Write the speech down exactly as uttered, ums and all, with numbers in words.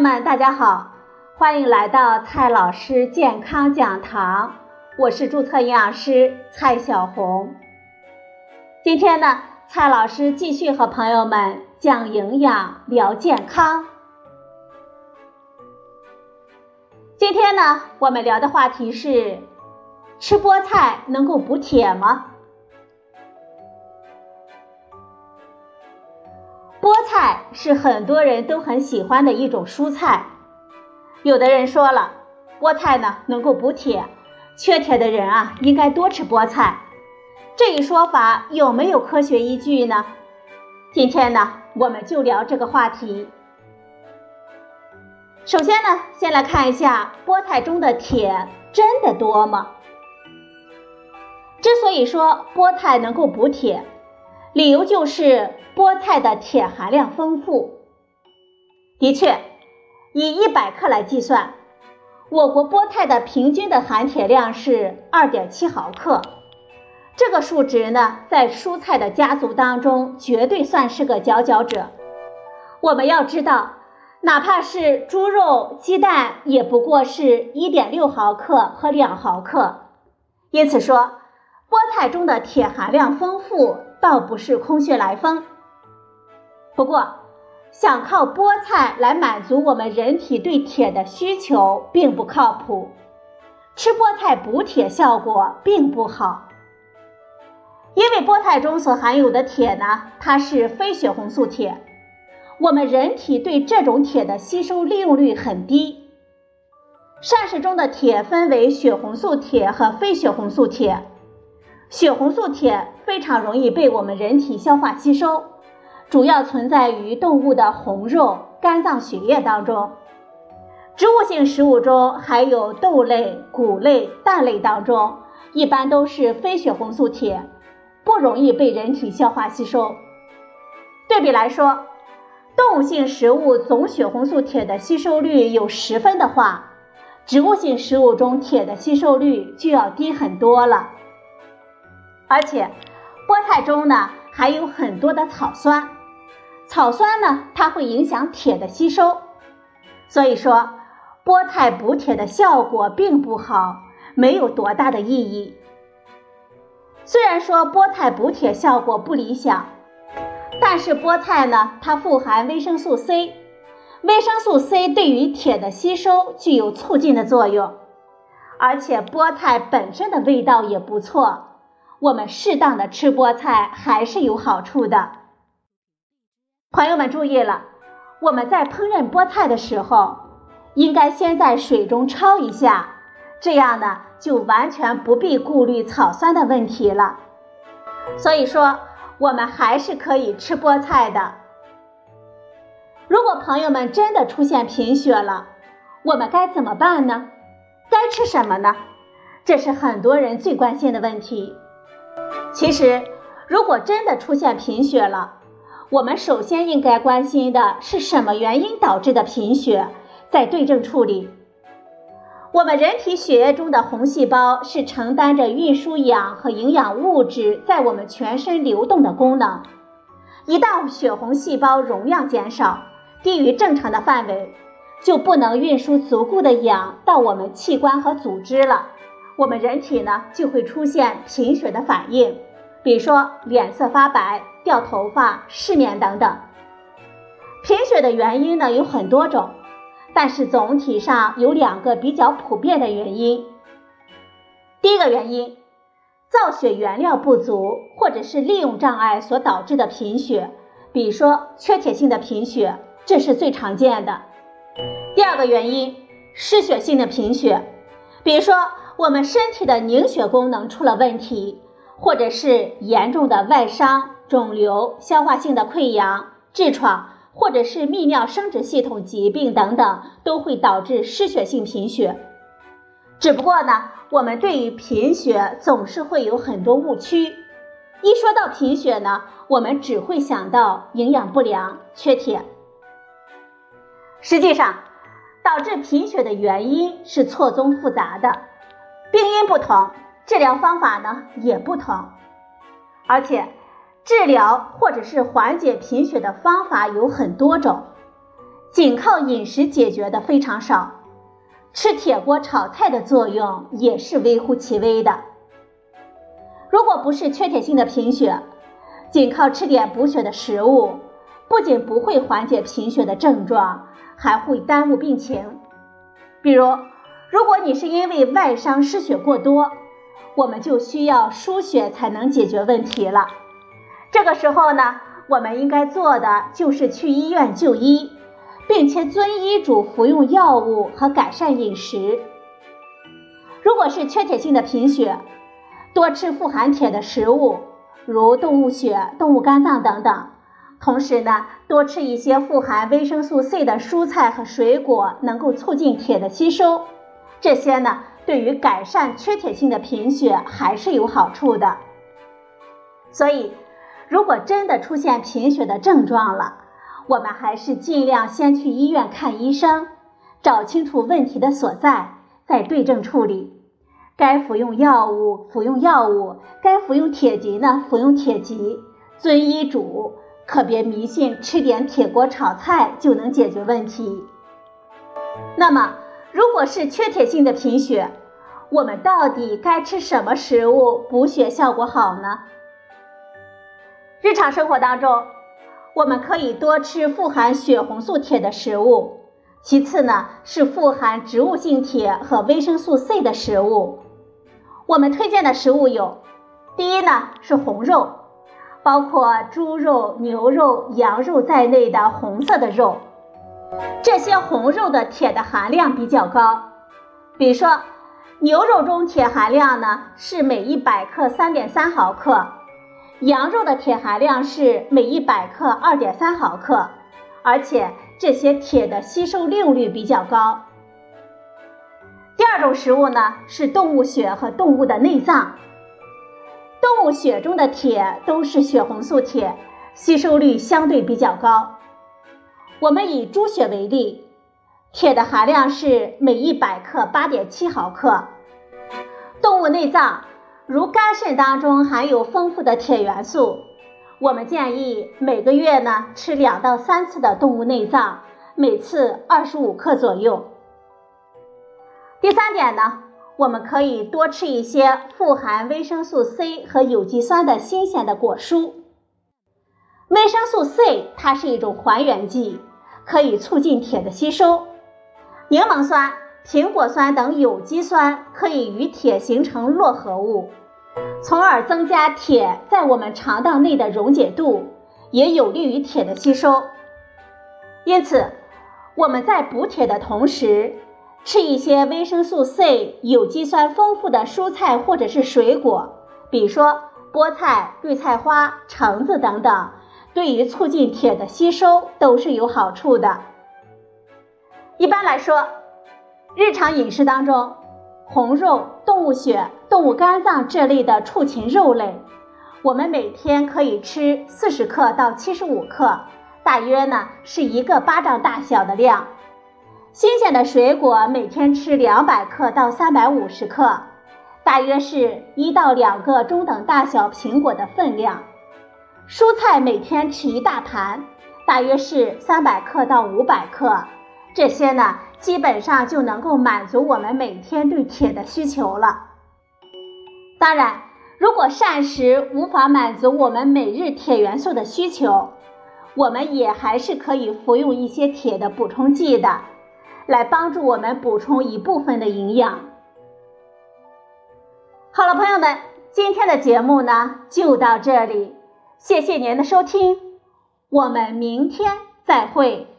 友们，大家好，欢迎来到蔡老师健康讲堂，我是注册营养师蔡小红。今天呢，蔡老师继续和朋友们讲营养聊健康。今天呢，我们聊的话题是吃菠菜能够补铁吗？菠菜是很多人都很喜欢的一种蔬菜，有的人说了，菠菜呢能够补铁，缺铁的人啊应该多吃菠菜。这一说法有没有科学依据呢？今天呢，我们就聊这个话题。首先呢，先来看一下菠菜中的铁真的多吗？之所以说菠菜能够补铁，理由就是菠菜的铁含量丰富。的确，以一百克来计算，我国菠菜的平均的含铁量是 二点七毫克。这个数值呢，在蔬菜的家族当中绝对算是个佼佼者。我们要知道，哪怕是猪肉、鸡蛋也不过是 一点六毫克和两毫克。因此说，菠菜中的铁含量丰富倒不是空穴来风。不过，想靠菠菜来满足我们人体对铁的需求并不靠谱，吃菠菜补铁效果并不好。因为菠菜中所含有的铁呢，它是非血红素铁，我们人体对这种铁的吸收利用率很低。膳食中的铁分为血红素铁和非血红素铁，血红素铁非常容易被我们人体消化吸收，主要存在于动物的红肉、肝脏、血液当中，植物性食物中还有豆类、谷类、蛋类当中，一般都是非血红素铁，不容易被人体消化吸收。对比来说，动物性食物总血红素铁的吸收率有十分的话，植物性食物中铁的吸收率就要低很多了。而且菠菜中呢还有很多的草酸，草酸呢它会影响铁的吸收，所以说菠菜补铁的效果并不好，没有多大的意义。虽然说菠菜补铁效果不理想，但是菠菜呢它富含维生素 C， 维生素 C 对于铁的吸收具有促进的作用，而且菠菜本身的味道也不错，我们适当的吃菠菜还是有好处的。朋友们注意了，我们在烹饪菠菜的时候，应该先在水中焯一下，这样呢就完全不必顾虑草酸的问题了。所以说，我们还是可以吃菠菜的。如果朋友们真的出现贫血了，我们该怎么办呢？该吃什么呢？这是很多人最关心的问题。其实，如果真的出现贫血了，我们首先应该关心的是什么原因导致的贫血，再对症处理。我们人体血液中的红细胞是承担着运输氧和营养物质在我们全身流动的功能。一旦血红细胞容量减少，低于正常的范围，就不能运输足够的氧到我们器官和组织了。我们人体呢就会出现贫血的反应，比如说脸色发白、掉头发、失眠等等。贫血的原因呢有很多种，但是总体上有两个比较普遍的原因。第一个原因，造血原料不足或者是利用障碍所导致的贫血，比如说缺铁性的贫血，这是最常见的。第二个原因，失血性的贫血，比如说我们身体的凝血功能出了问题，或者是严重的外伤、肿瘤、消化性的溃疡、痔疮，或者是泌尿生殖系统疾病等等，都会导致失血性贫血。只不过呢，我们对于贫血总是会有很多误区，一说到贫血呢，我们只会想到营养不良、缺铁。实际上，导致贫血的原因是错综复杂的，病因不同，治疗方法呢也不同，而且治疗或者是缓解贫血的方法有很多种，仅靠饮食解决的非常少，吃铁锅炒菜的作用也是微乎其微的。如果不是缺铁性的贫血，仅靠吃点补血的食物，不仅不会缓解贫血的症状，还会耽误病情。比如，如果你是因为外伤失血过多，我们就需要输血才能解决问题了。这个时候呢，我们应该做的就是去医院就医，并且遵医嘱服用药物和改善饮食。如果是缺铁性的贫血，多吃富含铁的食物，如动物血、动物肝脏等等。同时呢，多吃一些富含维生素 C 的蔬菜和水果，能够促进铁的吸收。这些呢，对于改善缺铁性的贫血还是有好处的。所以，如果真的出现贫血的症状了，我们还是尽量先去医院看医生，找清楚问题的所在，再对症处理。该服用药物服用药物，该服用铁剂呢服用铁剂，遵医嘱，可别迷信吃点铁锅炒菜就能解决问题。那么，如果是缺铁性的贫血，我们到底该吃什么食物补血效果好呢？日常生活当中，我们可以多吃富含血红素铁的食物，其次呢是富含植物性铁和维生素 C 的食物。我们推荐的食物有：第一呢是红肉，包括猪肉、牛肉、羊肉在内的红色的肉。这些红肉的铁的含量比较高，比如说牛肉中铁含量呢是每一百克 三点三 毫克，羊肉的铁含量是每一百克 二点三 毫克，而且这些铁的吸收利用率比较高。第二种食物呢是动物血和动物的内脏，动物血中的铁都是血红素铁，吸收率相对比较高。我们以猪血为例，铁的含量是每一百克 八点七 毫克。动物内脏如肝肾当中含有丰富的铁元素，我们建议每个月呢吃两到三次的动物内脏，每次二十五克左右。第三点呢，我们可以多吃一些富含维生素 C 和有机酸的新鲜的果蔬。维生素 C 它是一种还原剂，可以促进铁的吸收。柠檬酸、苹果酸等有机酸可以与铁形成络合物，从而增加铁在我们肠道内的溶解度，也有利于铁的吸收。因此，我们在补铁的同时，吃一些维生素 C、有机酸丰富的蔬菜或者是水果，比如说菠菜、绿菜花、橙子等等，对于促进铁的吸收都是有好处的。一般来说，日常饮食当中，红肉、动物血、动物肝脏这类的畜禽肉类，我们每天可以吃四十克到七十五克，大约呢是一个巴掌大小的量。新鲜的水果每天吃两百克到三百五十克，大约是一到两个中等大小苹果的分量。蔬菜每天吃一大盘，大约是三百克到五百克，这些呢基本上就能够满足我们每天对铁的需求了。当然，如果膳食无法满足我们每日铁元素的需求，我们也还是可以服用一些铁的补充剂的，来帮助我们补充一部分的营养。好了，朋友们，今天的节目呢就到这里，谢谢您的收听，我们明天再会。